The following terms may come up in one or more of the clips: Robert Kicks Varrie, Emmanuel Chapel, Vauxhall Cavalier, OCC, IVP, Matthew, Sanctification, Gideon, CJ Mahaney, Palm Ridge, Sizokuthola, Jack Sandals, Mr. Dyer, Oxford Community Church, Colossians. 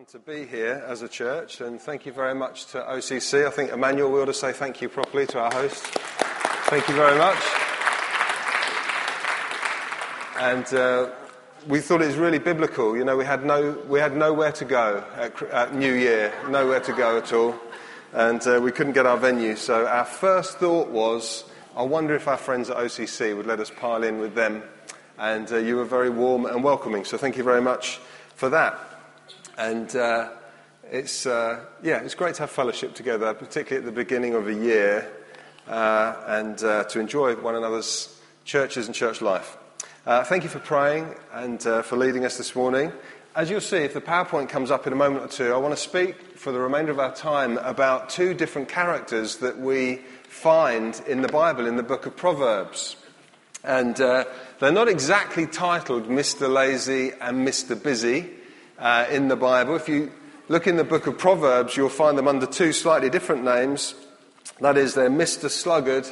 fun to be here as a church, and thank you very much to OCC. I think Emmanuel, we ought to say thank you properly to our host. Thank you very much. And we thought it was really biblical. You know, we had nowhere to go at New Year, nowhere to go at all, and we couldn't get our venue. So our first thought was, I wonder if our friends at OCC would let us pile in with them. And you were very warm and welcoming, so thank you very much for that. And it's great to have fellowship together, particularly at the beginning of a year, and to enjoy one another's churches and church life. Thank you for praying and for leading us this morning. As you'll see, if the PowerPoint comes up in a moment or two, I want to speak for the remainder of our time about two different characters that we find in the Bible, in the book of Proverbs. And they're not exactly titled Mr. Lazy and Mr. Busy in the Bible. If you look in the book of Proverbs, you'll find them under two slightly different names. That is, they're Mr. Sluggard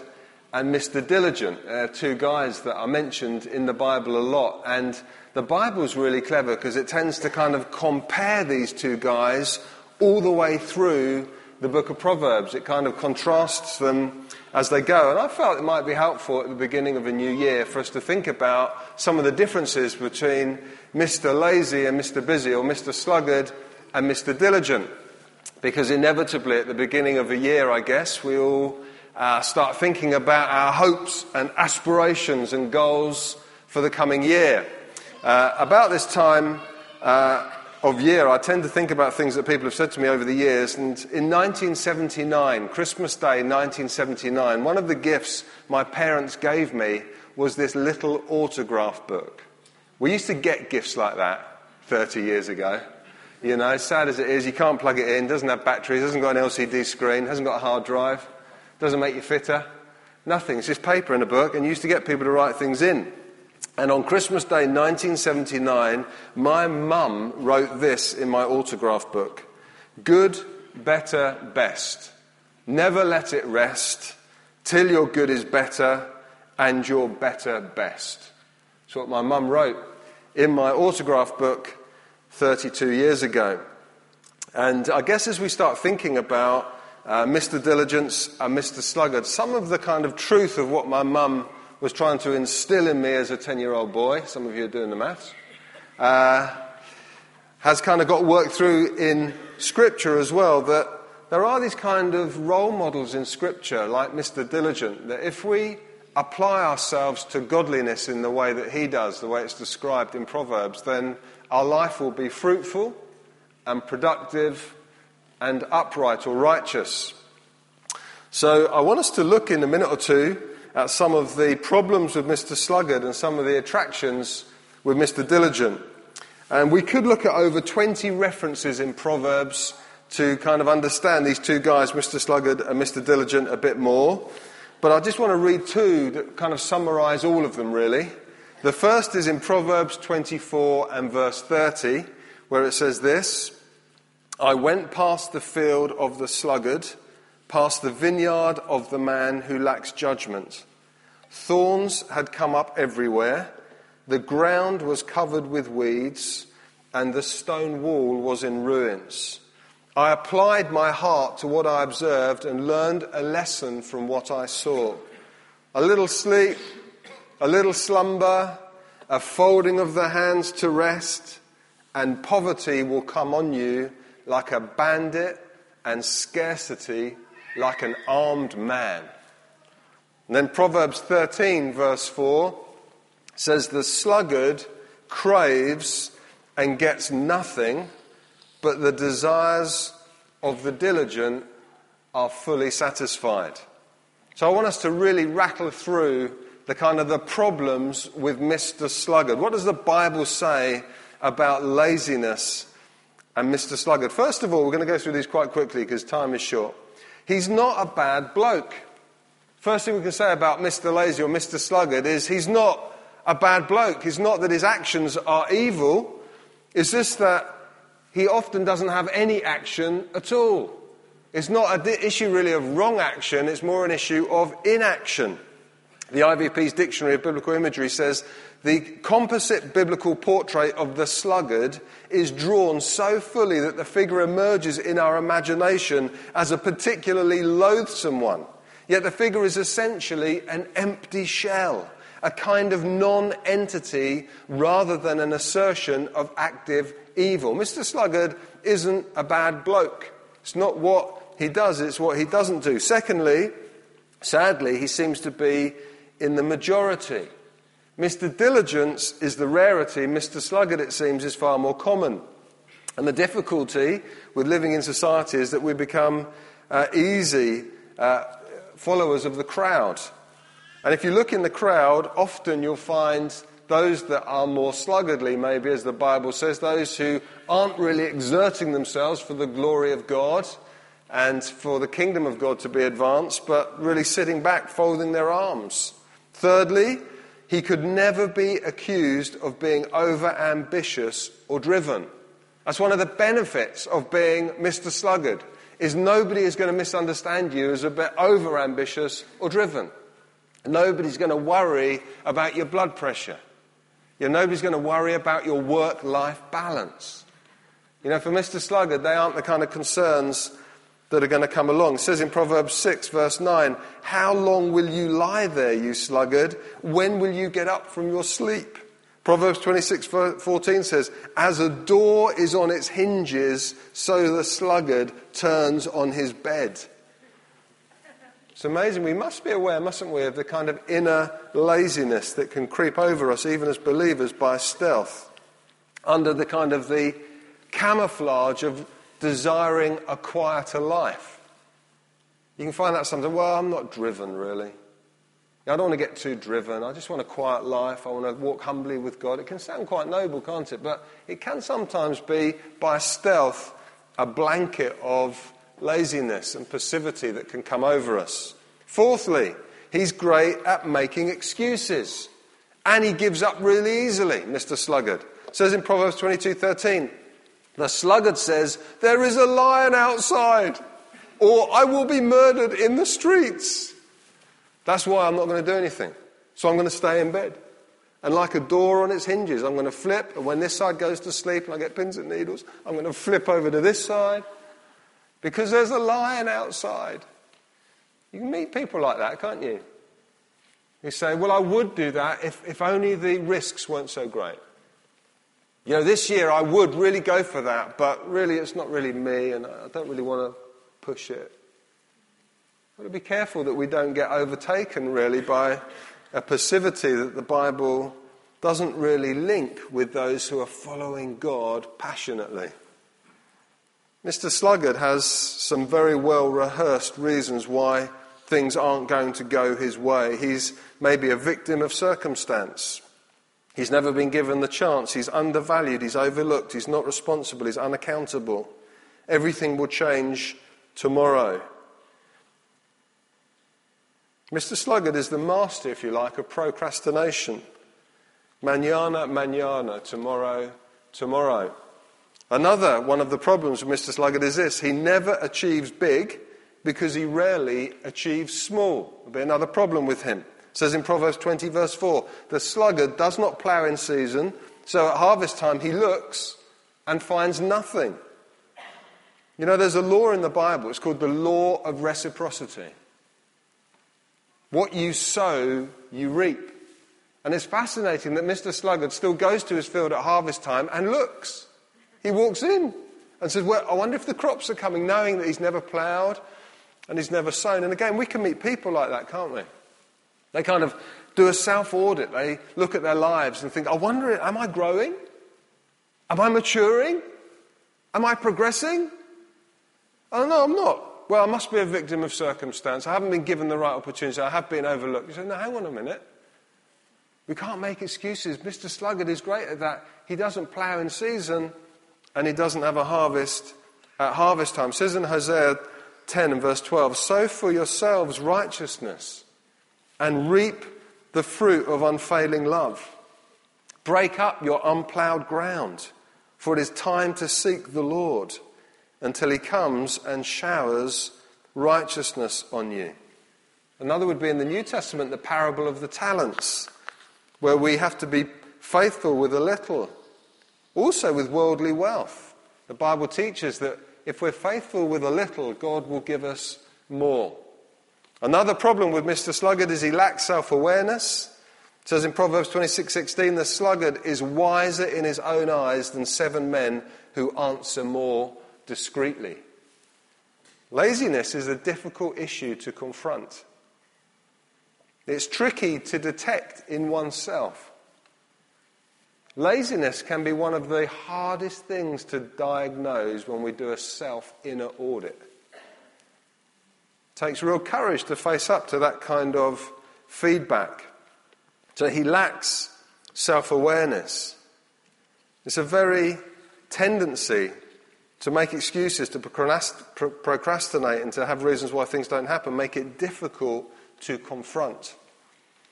and Mr. Diligent. They're two guys that are mentioned in the Bible a lot. And the Bible's really clever because it tends to kind of compare these two guys all the way through the book of Proverbs. It kind of contrasts them as they go. And I felt it might be helpful at the beginning of a new year for us to think about some of the differences between Mr. Lazy and Mr. Busy, or Mr. Sluggard and Mr. Diligent. Because inevitably at the beginning of a year, I guess, we all start thinking about our hopes and aspirations and goals for the coming year. About this time of year, I tend to think about things that people have said to me over the years. And in 1979, Christmas Day 1979, one of the gifts my parents gave me was this little autograph book. We used to get gifts like that 30 years ago. You know, sad as it is, you can't plug it in, doesn't have batteries, hasn't got an LCD screen, hasn't got a hard drive, doesn't make you fitter, nothing. It's just paper and a book, and you used to get people to write things in. And on Christmas Day 1979, my mum wrote this in my autograph book: good, better, best. Never let it rest till your good is better and your better best. That's what my mum wrote in my autograph book 32 years ago. And I guess as we start thinking about Mr. Diligence and Mr. Sluggard, some of the kind of truth of what my mum was trying to instill in me as a 10-year-old boy, some of you are doing the maths, has kind of got worked through in Scripture as well, that there are these kind of role models in Scripture, like Mr. Diligent, that if we apply ourselves to godliness in the way that he does, the way it's described in Proverbs, then our life will be fruitful and productive and upright or righteous. So I want us to look in a minute or two at some of the problems with Mr. Sluggard and some of the attractions with Mr. Diligent. And we could look at over 20 references in Proverbs to kind of understand these two guys, Mr. Sluggard and Mr. Diligent, a bit more. But I just want to read two that kind of summarise all of them, really. The first is in Proverbs 24 and verse 30, where it says this: I went past the field of the sluggard, past the vineyard of the man who lacks judgment. Thorns had come up everywhere, the ground was covered with weeds, and the stone wall was in ruins. I applied my heart to what I observed and learned a lesson from what I saw. A little sleep, a little slumber, a folding of the hands to rest, and poverty will come on you like a bandit, and scarcity like an armed man. And then Proverbs 13 verse 4 says, the sluggard craves and gets nothing, but the desires of the diligent are fully satisfied. So I want us to really rattle through the kind of the problems with Mr. Sluggard. What does the Bible say about laziness and Mr. Sluggard? First of all, we're going to go through these quite quickly because time is short. He's not a bad bloke. First thing we can say about Mr. Lazy or Mr. Sluggard is he's not a bad bloke. It's not that his actions are evil. It's just that he often doesn't have any action at all. It's not an issue really of wrong action. It's more an issue of inaction. The IVP's Dictionary of Biblical Imagery says, the composite biblical portrait of the sluggard is drawn so fully that the figure emerges in our imagination as a particularly loathsome one. Yet the figure is essentially an empty shell, a kind of non-entity rather than an assertion of active evil. Mr. Sluggard isn't a bad bloke. It's not what he does, it's what he doesn't do. Secondly, sadly, he seems to be in the majority. Mr. Diligence is the rarity. Mr. Sluggard, it seems, is far more common. And the difficulty with living in society is that we become easy followers of the crowd. And if you look in the crowd, often you'll find those that are more sluggardly, maybe, as the Bible says, those who aren't really exerting themselves for the glory of God and for the kingdom of God to be advanced, but really sitting back, folding their arms. Thirdly, he could never be accused of being over-ambitious or driven. That's one of the benefits of being Mr. Sluggard, is nobody is going to misunderstand you as a bit over-ambitious or driven. Nobody's going to worry about your blood pressure. Nobody's going to worry about your work-life balance. For Mr. Sluggard, they aren't the kind of concerns that are going to come along. It says in Proverbs 6, verse 9, "How long will you lie there, you sluggard? When will you get up from your sleep?" Proverbs 26:14 says, "As a door is on its hinges, so the sluggard turns on his bed." It's amazing. We must be aware, mustn't we, of the kind of inner laziness that can creep over us, even as believers, by stealth, under the kind of the camouflage of desiring a quieter life. You can find that sometimes. Well, I'm not driven, really. I don't want to get too driven. I just want a quiet life. I want to walk humbly with God. It can sound quite noble, can't it? But it can sometimes be, by stealth, a blanket of laziness and passivity that can come over us. Fourthly, he's great at making excuses, and he gives up really easily. Mr. Sluggard, it says in Proverbs 22:13, "The sluggard says, 'There is a lion outside,' or 'I will be murdered in the streets.' That's why I'm not going to do anything. So I'm going to stay in bed. And like a door on its hinges, I'm going to flip. And when this side goes to sleep and I get pins and needles, I'm going to flip over to this side. Because there's a lion outside." You can meet people like that, can't you? You say, "Well, I would do that if only the risks weren't so great. This year I would really go for that, but really it's not really me and I don't really want to push it." We've got to be careful that we don't get overtaken, really, by a passivity that the Bible doesn't really link with those who are following God passionately. Mr. Sluggard has some very well-rehearsed reasons why things aren't going to go his way. He's maybe a victim of circumstance. He's never been given the chance. He's undervalued. He's overlooked. He's not responsible. He's unaccountable. Everything will change tomorrow. Mr. Sluggard is the master, if you like, of procrastination. Mañana, mañana, tomorrow, tomorrow. Another one of the problems with Mr. Sluggard is this: he never achieves big because he rarely achieves small. It'll be another problem with him. It says in Proverbs 20, verse 4, "The sluggard does not plough in season, so at harvest time he looks and finds nothing." There's a law in the Bible. It's called the law of reciprocity. What you sow, you reap. And it's fascinating that Mr. Sluggard still goes to his field at harvest time and looks. He walks in and says, "Well, I wonder if the crops are coming," knowing that he's never ploughed and he's never sown. And again, we can meet people like that, can't we? They kind of do a self-audit. They look at their lives and think, "I wonder, am I growing? Am I maturing? Am I progressing? Oh, no, I'm not. Well, I must be a victim of circumstance. I haven't been given the right opportunity. I have been overlooked." You say, "No, hang on a minute. We can't make excuses. Mr. Sluggard is great at that. He doesn't plough in season, and he doesn't have a harvest at harvest time." It says in Hosea 10 and verse 12, "Sow for yourselves righteousness and reap the fruit of unfailing love. Break up your unplowed ground, for it is time to seek the Lord until he comes and showers righteousness on you." Another would be in the New Testament, the parable of the talents, where we have to be faithful with a little, also with worldly wealth. The Bible teaches that if we're faithful with a little, God will give us more. Another problem with Mr. Sluggard is he lacks self-awareness. It says in Proverbs 26:16, the sluggard is wiser in his own eyes than 7 men who answer more discreetly. Laziness is a difficult issue to confront. It's tricky to detect in oneself. Laziness can be one of the hardest things to diagnose when we do a self-inner audit. It takes real courage to face up to that kind of feedback. So he lacks self-awareness. It's a very tendency to make excuses, to procrastinate, and to have reasons why things don't happen, make it difficult to confront.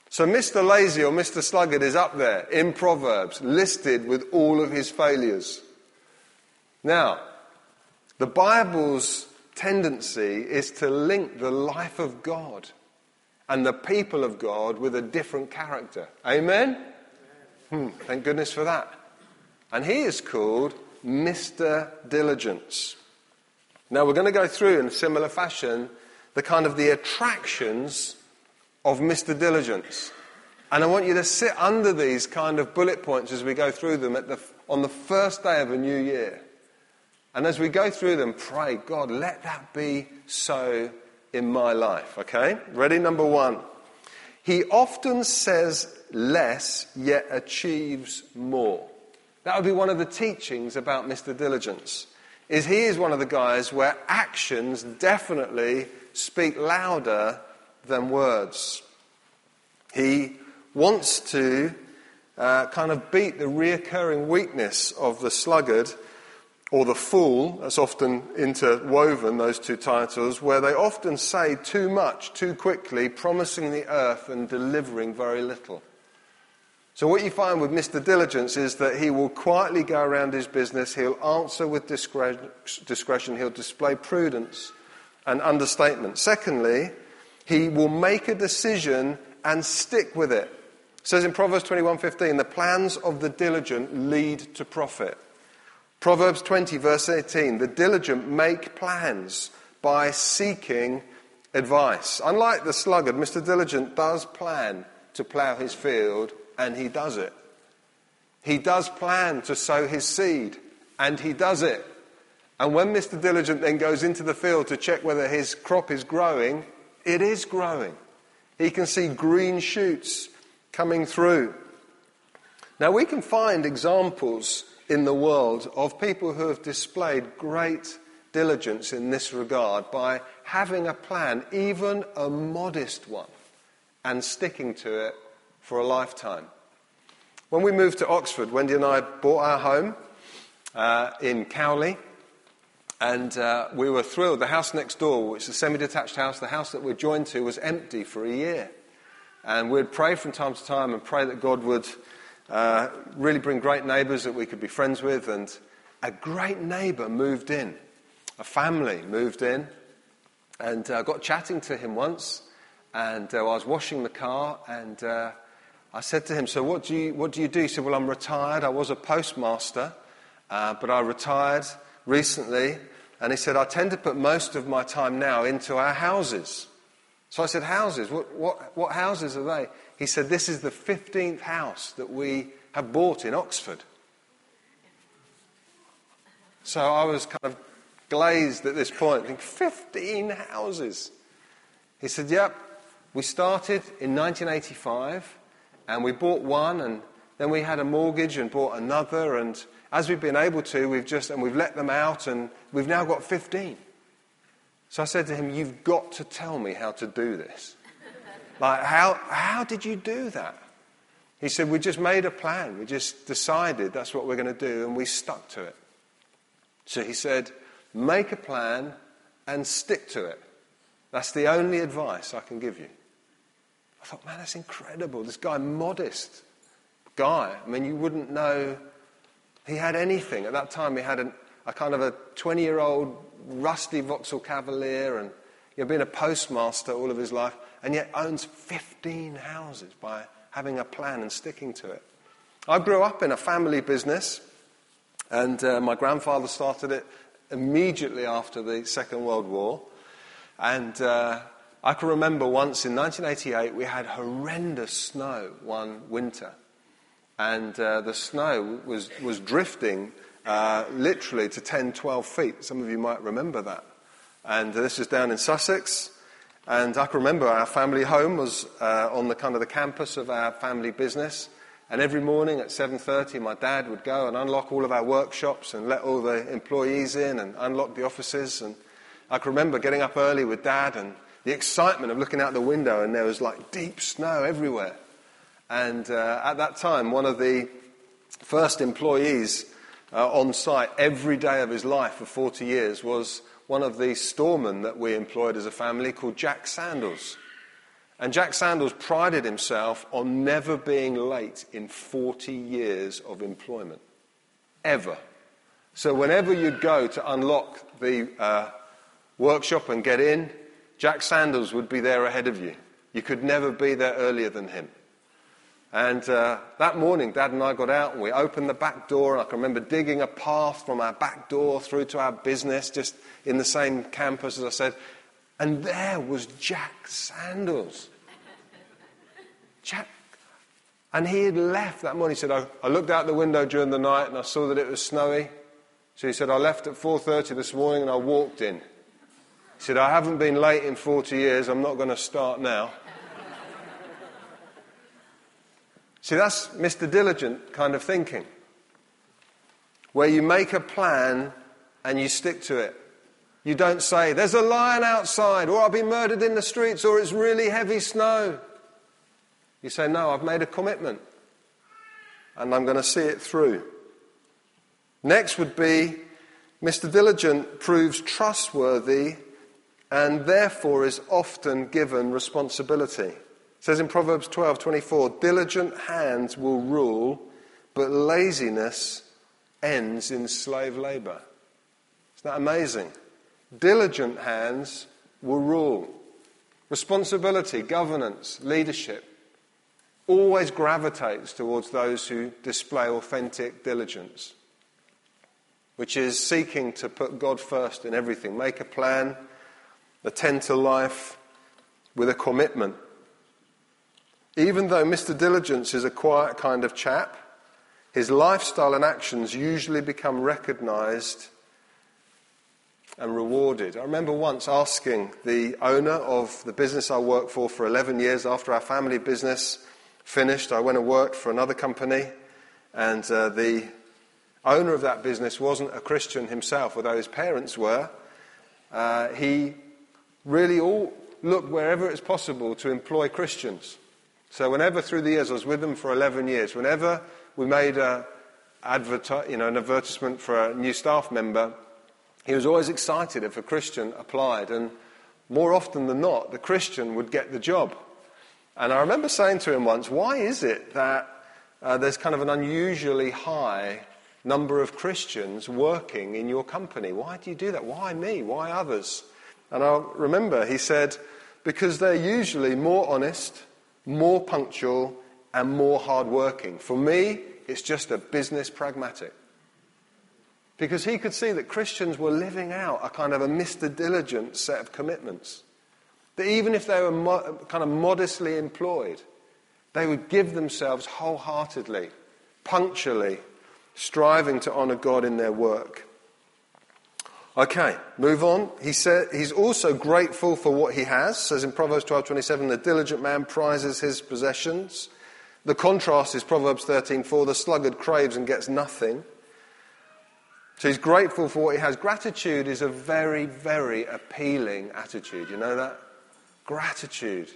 So Mr. Lazy or Mr. Sluggard is up there in Proverbs, listed with all of his failures. Now, the Bible's tendency is to link the life of God and the people of God with a different character. Amen? Thank goodness for that. And he is called Mr. Diligence. Now we're going to go through in a similar fashion the kind of the attractions of Mr. Diligence. And I want you to sit under these kind of bullet points as we go through them on the first day of a new year. And as we go through them, pray, God, let that be so in my life. Okay? Ready? Number 1. He often says less, yet achieves more. That would be one of the teachings about Mr. Diligence, is he is one of the guys where actions definitely speak louder than words. He wants to kind of beat the reoccurring weakness of the sluggard or the fool, that's often interwoven, those two titles, where they often say too much, too quickly, promising the earth and delivering very little. So what you find with Mr. Diligence is that he will quietly go around his business, he'll answer with discretion, he'll display prudence and understatement. Secondly, he will make a decision and stick with it. It says in Proverbs 21:15, the plans of the diligent lead to profit. Proverbs 20 verse 18, the diligent make plans by seeking advice. Unlike the sluggard, Mr. Diligent does plan to plough his field, and he does it. He does plan to sow his seed, and he does it. And when Mr. Diligent then goes into the field to check whether his crop is growing, it is growing. He can see green shoots coming through. Now we can find examples in the world of people who have displayed great diligence in this regard by having a plan, even a modest one, and sticking to it for a lifetime. When we moved to Oxford, Wendy and I bought our home in Cowley, and we were thrilled. The house next door, which is a semi-detached house, the house that we're joined to, was empty for a year. And we'd pray from time to time and pray that God would really bring great neighbours that we could be friends with, and a great neighbour moved in. A family moved in, and I got chatting to him once, and I was washing the car, and I said to him, so what do you do? He said, well, I'm retired. I was a postmaster, but I retired recently. And he said, I tend to put most of my time now into our houses. So I said, houses? What houses are they? He said, this is the 15th house that we have bought in Oxford. So I was kind of glazed at this point, thinking, 15 houses? He said, yep, we started in 1985. And we bought one, and then we had a mortgage and bought another, and as we've been able to, we've let them out, and we've now got 15. So I said to him, you've got to tell me how to do this. Like, how did you do that? He said, we just made a plan. We just decided that's what we're going to do, and we stuck to it. So he said, make a plan and stick to it. That's the only advice I can give you. I thought, man, that's incredible. This guy, modest guy. I mean, you wouldn't know he had anything. At that time, he had a kind of a 20-year-old rusty Vauxhall Cavalier, and he'd been a postmaster all of his life. and yet owns 15 houses by having a plan and sticking to it. I grew up in a family business, and my grandfather started it immediately after the Second World War. And I can remember once in 1988, we had horrendous snow one winter. And the snow was drifting literally to 10, 12 feet. Some of you might remember that. And this was down in Sussex. And I can remember our family home was on the kind of the campus of our family business. And every morning at 7:30, my dad would go and unlock all of our workshops and let all the employees in and unlock the offices. And I can remember getting up early with Dad and the excitement of looking out the window, and there was like deep snow everywhere. And at that time, one of the first employees on site every day of his life for 40 years was one of the storemen that we employed as a family called Jack Sandals. And Jack Sandals prided himself on never being late in 40 years of employment. Ever. So whenever you'd go to unlock the workshop and get in, Jack Sandals would be there ahead of you. You could never be there earlier than him. And that morning, Dad and I got out, and we opened the back door, and I can remember digging a path from our back door through to our business, just in the same campus, as I said. And there was Jack Sandals. Jack. And he had left that morning. He said, I looked out the window during the night, and I saw that it was snowy. So he said, I left at 4:30 this morning, and I walked in. He said, I haven't been late in 40 years. I'm not going to start now. See, that's Mr. Diligent kind of thinking, where you make a plan and you stick to it. You don't say, there's a lion outside, or I'll be murdered in the streets, or it's really heavy snow. You say, no, I've made a commitment, and I'm going to see it through. Next would be, Mr. Diligent proves trustworthy and therefore is often given responsibility. It says in Proverbs 12:24, diligent hands will rule, but laziness ends in slave labour. Isn't that amazing? Diligent hands will rule. Responsibility, governance, leadership always gravitates towards those who display authentic diligence, which is seeking to put God first in everything, make a plan, attend to life with a commitment. Even though Mr. Diligence is a quiet kind of chap, his lifestyle and actions usually become recognised and rewarded. I remember once asking the owner of the business I worked for 11 years after our family business finished. I went and worked for another company, and the owner of that business wasn't a Christian himself, although his parents were. He really all looked wherever it's possible to employ Christians. So whenever through the years, I was with them for 11 years, whenever we made an advertisement for a new staff member, he was always excited if a Christian applied. And more often than not, the Christian would get the job. And I remember saying to him once, why is it that there's kind of an unusually high number of Christians working in your company? Why do you do that? Why me? Why others? And I remember he said, because they're usually more honest, more punctual, and more hard-working. For me, it's just a business pragmatic. Because he could see that Christians were living out a kind of a Mr. Diligent set of commitments. That even if they were kind of modestly employed, they would give themselves wholeheartedly, punctually, striving to honour God in their work. Okay, move on. He said he's also grateful for what he has. Says in Proverbs 12:27, the diligent man prizes his possessions. The contrast is Proverbs 13:4, the sluggard craves and gets nothing. So he's grateful for what he has. Gratitude is a very, very appealing attitude. You know that? Gratitude.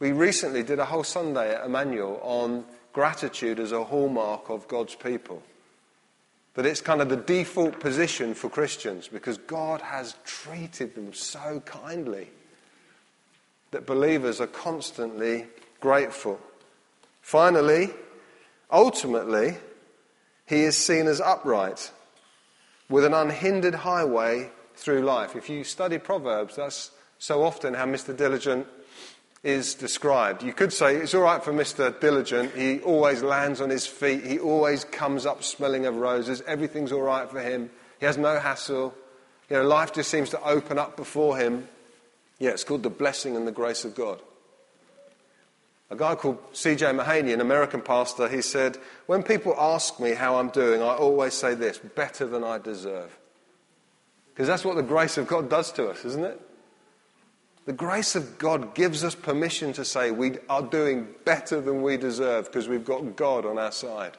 We recently did a whole Sunday at Emmanuel on gratitude as a hallmark of God's people. That it's kind of the default position for Christians because God has treated them so kindly that believers are constantly grateful. Finally, ultimately, he is seen as upright with an unhindered highway through life. If you study Proverbs, that's so often how Mr. Diligent is described. You could say it's all right for Mr. Diligent. He always lands on his feet. He always comes up smelling of roses. Everything's all right for him. He has no hassle. You know, life just seems to open up before him. Yeah, it's called the blessing and the grace of God. A guy called CJ Mahaney, an American pastor, he said, when people ask me how I'm doing, I always say this, better than I deserve. Because that's what the grace of God does to us, isn't it? The grace of God gives us permission to say we are doing better than we deserve because we've got God on our side.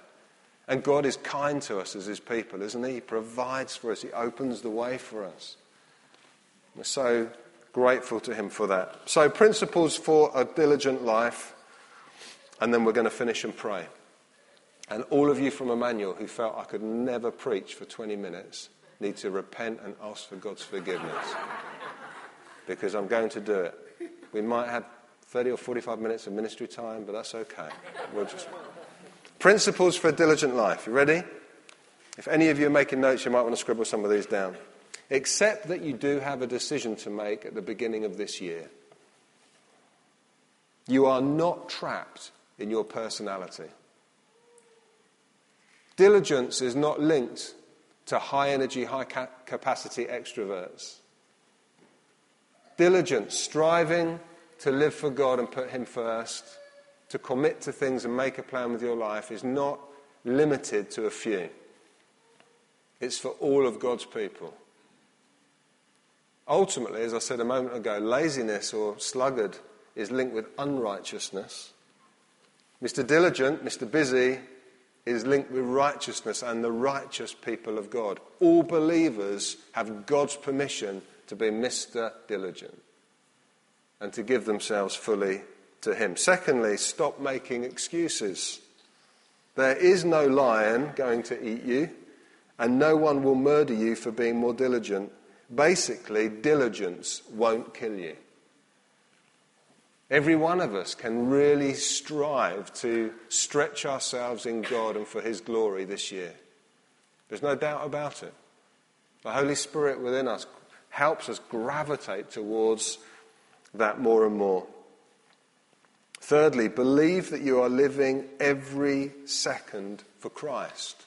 And God is kind to us as his people, isn't he? He provides for us. He opens the way for us. We're so grateful to him for that. So principles for a diligent life. And then we're going to finish and pray. And all of you from Emmanuel who felt I could never preach for 20 minutes need to repent and ask for God's forgiveness. Because I'm going to do it. We might have 30 or 45 minutes of ministry time, but that's okay. We'll just... Principles for a diligent life. You ready? If any of you are making notes, you might want to scribble some of these down. Except that you do have a decision to make at the beginning of this year. You are not trapped in your personality. Diligence is not linked to high energy, high capacity extroverts. Diligence, striving to live for God and put him first, to commit to things and make a plan with your life is not limited to a few. It's for all of God's people. Ultimately, as I said a moment ago, laziness or sluggard is linked with unrighteousness. Mr. Diligent, Mr. Busy, is linked with righteousness and the righteous people of God. All believers have God's permission to be Mr. Diligent and to give themselves fully to him. Secondly, stop making excuses. There is no lion going to eat you, and no one will murder you for being more diligent. Basically, diligence won't kill you. Every one of us can really strive to stretch ourselves in God and for his glory this year. There's no doubt about it. The Holy Spirit within us helps us gravitate towards that more and more. Thirdly, believe that you are living every second for Christ.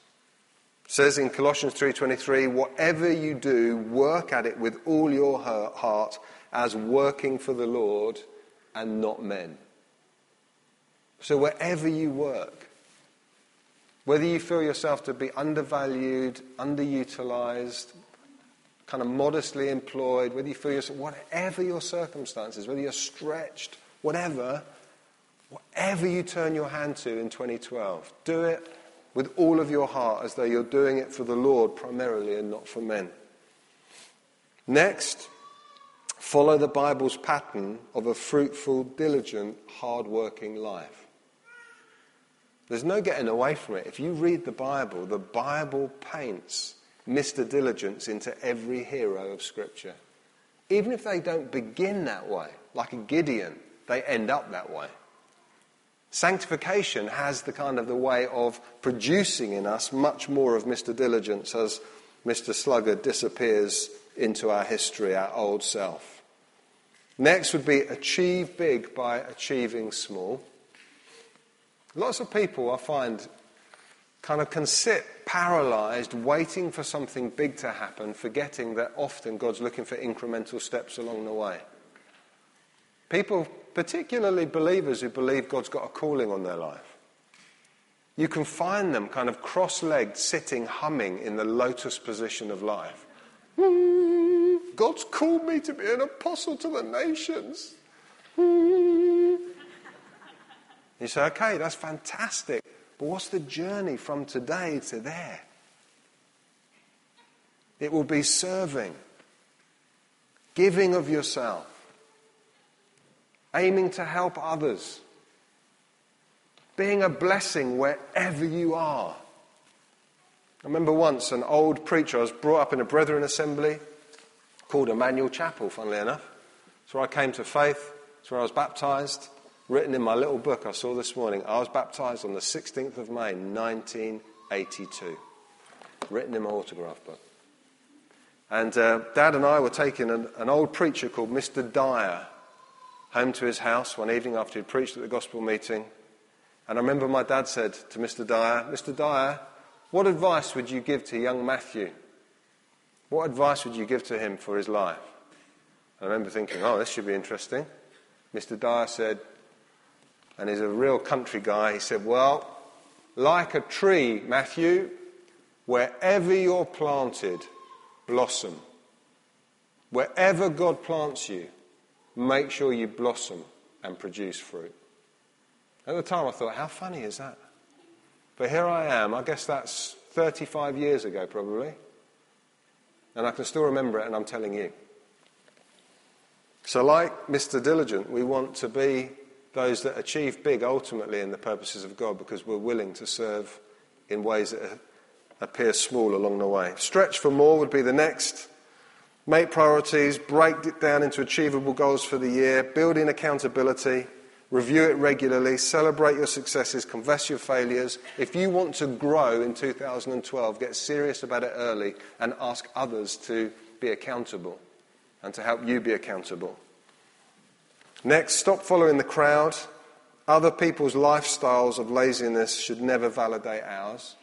It says in Colossians 3:23, whatever you do, work at it with all your heart as working for the Lord and not men. So wherever you work, whether you feel yourself to be undervalued, underutilized, kind of modestly employed, whether you feel yourself, whatever your circumstances, whether you're stretched, whatever you turn your hand to in 2012, do it with all of your heart as though you're doing it for the Lord primarily and not for men. Next, follow the Bible's pattern of a fruitful, diligent, hard-working life. There's no getting away from it. If you read the Bible paints Mr. Diligence into every hero of Scripture. Even if they don't begin that way, like a Gideon, they end up that way. Sanctification has the way of producing in us much more of Mr. Diligence as Mr. Sluggard disappears into our history, our old self. Next would be achieve big by achieving small. Lots of people I find can sit paralysed, waiting for something big to happen, forgetting that often God's looking for incremental steps along the way. People, particularly believers who believe God's got a calling on their life. You can find them cross-legged, sitting, humming in the lotus position of life. God's called me to be an apostle to the nations. You say, okay, that's fantastic. But what's the journey from today to there? It will be serving, giving of yourself, aiming to help others, being a blessing wherever you are. I remember once an old preacher, I was brought up in a Brethren assembly called Emmanuel Chapel, funnily enough. It's where I came to faith, it's where I was baptised. Written in my little book I saw this morning, I was baptised on the 16th of May, 1982. Written in my autograph book. And Dad and I were taking an old preacher called Mr. Dyer home to his house one evening after he'd preached at the gospel meeting. And I remember my dad said to Mr. Dyer, "Mr. Dyer, what advice would you give to young Matthew? What advice would you give to him for his life?" I remember thinking, oh, this should be interesting. Mr. Dyer said, and he's a real country guy, he said, "Well, like a tree, Matthew, wherever you're planted, blossom. Wherever God plants you, make sure you blossom and produce fruit." At the time I thought, how funny is that? But here I am, I guess that's 35 years ago probably. And I can still remember it, and I'm telling you. So like Mr. Diligent, we want to be those that achieve big ultimately in the purposes of God because we're willing to serve in ways that appear small along the way. Stretch for more would be the next. Make priorities, break it down into achievable goals for the year, build in accountability, review it regularly, celebrate your successes, confess your failures. If you want to grow in 2012, get serious about it early and ask others to be accountable and to help you be accountable. Next, stop following the crowd. Other people's lifestyles of laziness should never validate ours.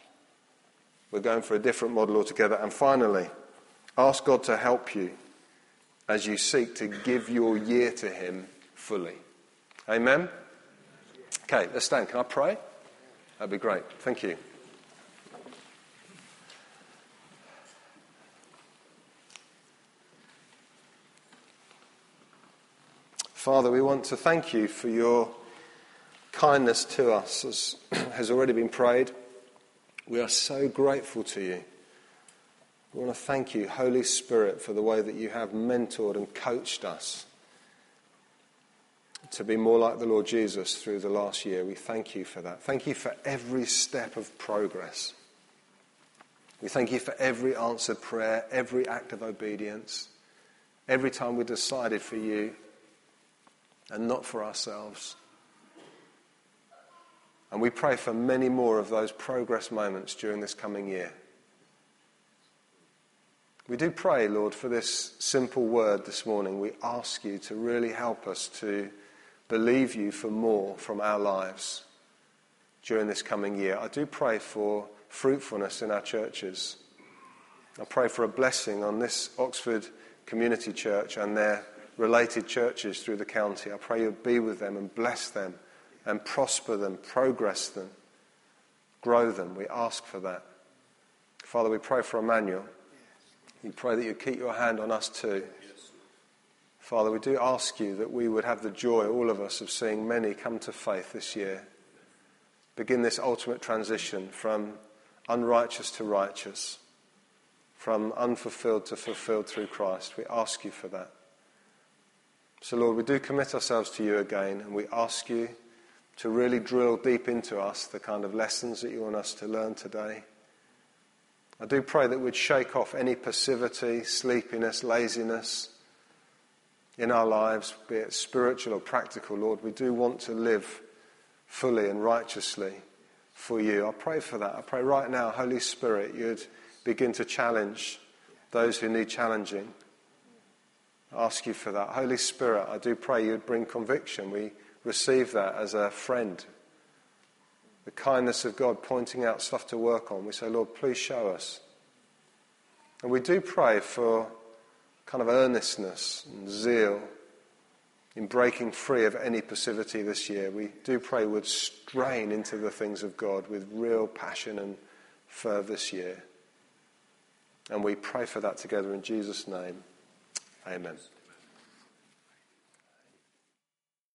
We're going for a different model altogether. And finally, ask God to help you as you seek to give your year to him fully. Amen? Okay, let's stand. Can I pray? That'd be great. Thank you. Father, we want to thank you for your kindness to us, as has already been prayed. We are so grateful to you. We want to thank you, Holy Spirit, for the way that you have mentored and coached us to be more like the Lord Jesus through the last year. We thank you for that. Thank you for every step of progress. We thank you for every answered prayer, every act of obedience, every time we decided for you and not for ourselves. And we pray for many more of those progress moments during this coming year. We do pray, Lord, for this simple word this morning. We ask you to really help us to believe you for more from our lives during this coming year. I do pray for fruitfulness in our churches. I pray for a blessing on this Oxford Community Church and their related churches through the county. I pray you'll be with them and bless them and prosper them, progress them, grow them. We ask for that. Father, we pray for Emmanuel. We pray that you keep your hand on us too. Father, we do ask you that we would have the joy, all of us, of seeing many come to faith this year. Begin this ultimate transition from unrighteous to righteous, from unfulfilled to fulfilled through Christ. We ask you for that. So Lord, we do commit ourselves to you again, and we ask you to really drill deep into us the kind of lessons that you want us to learn today. I do pray that we'd shake off any passivity, sleepiness, laziness in our lives, be it spiritual or practical, Lord. We do want to live fully and righteously for you. I pray for that. I pray right now, Holy Spirit, you'd begin to challenge those who need challenging. I ask you for that. Holy Spirit, I do pray you'd bring conviction. We receive that as a friend. The kindness of God pointing out stuff to work on. We say, Lord, please show us. And we do pray for kind of earnestness and zeal in breaking free of any passivity this year. We do pray we'd strain into the things of God with real passion and fervour this year. And we pray for that together in Jesus' name. Amen.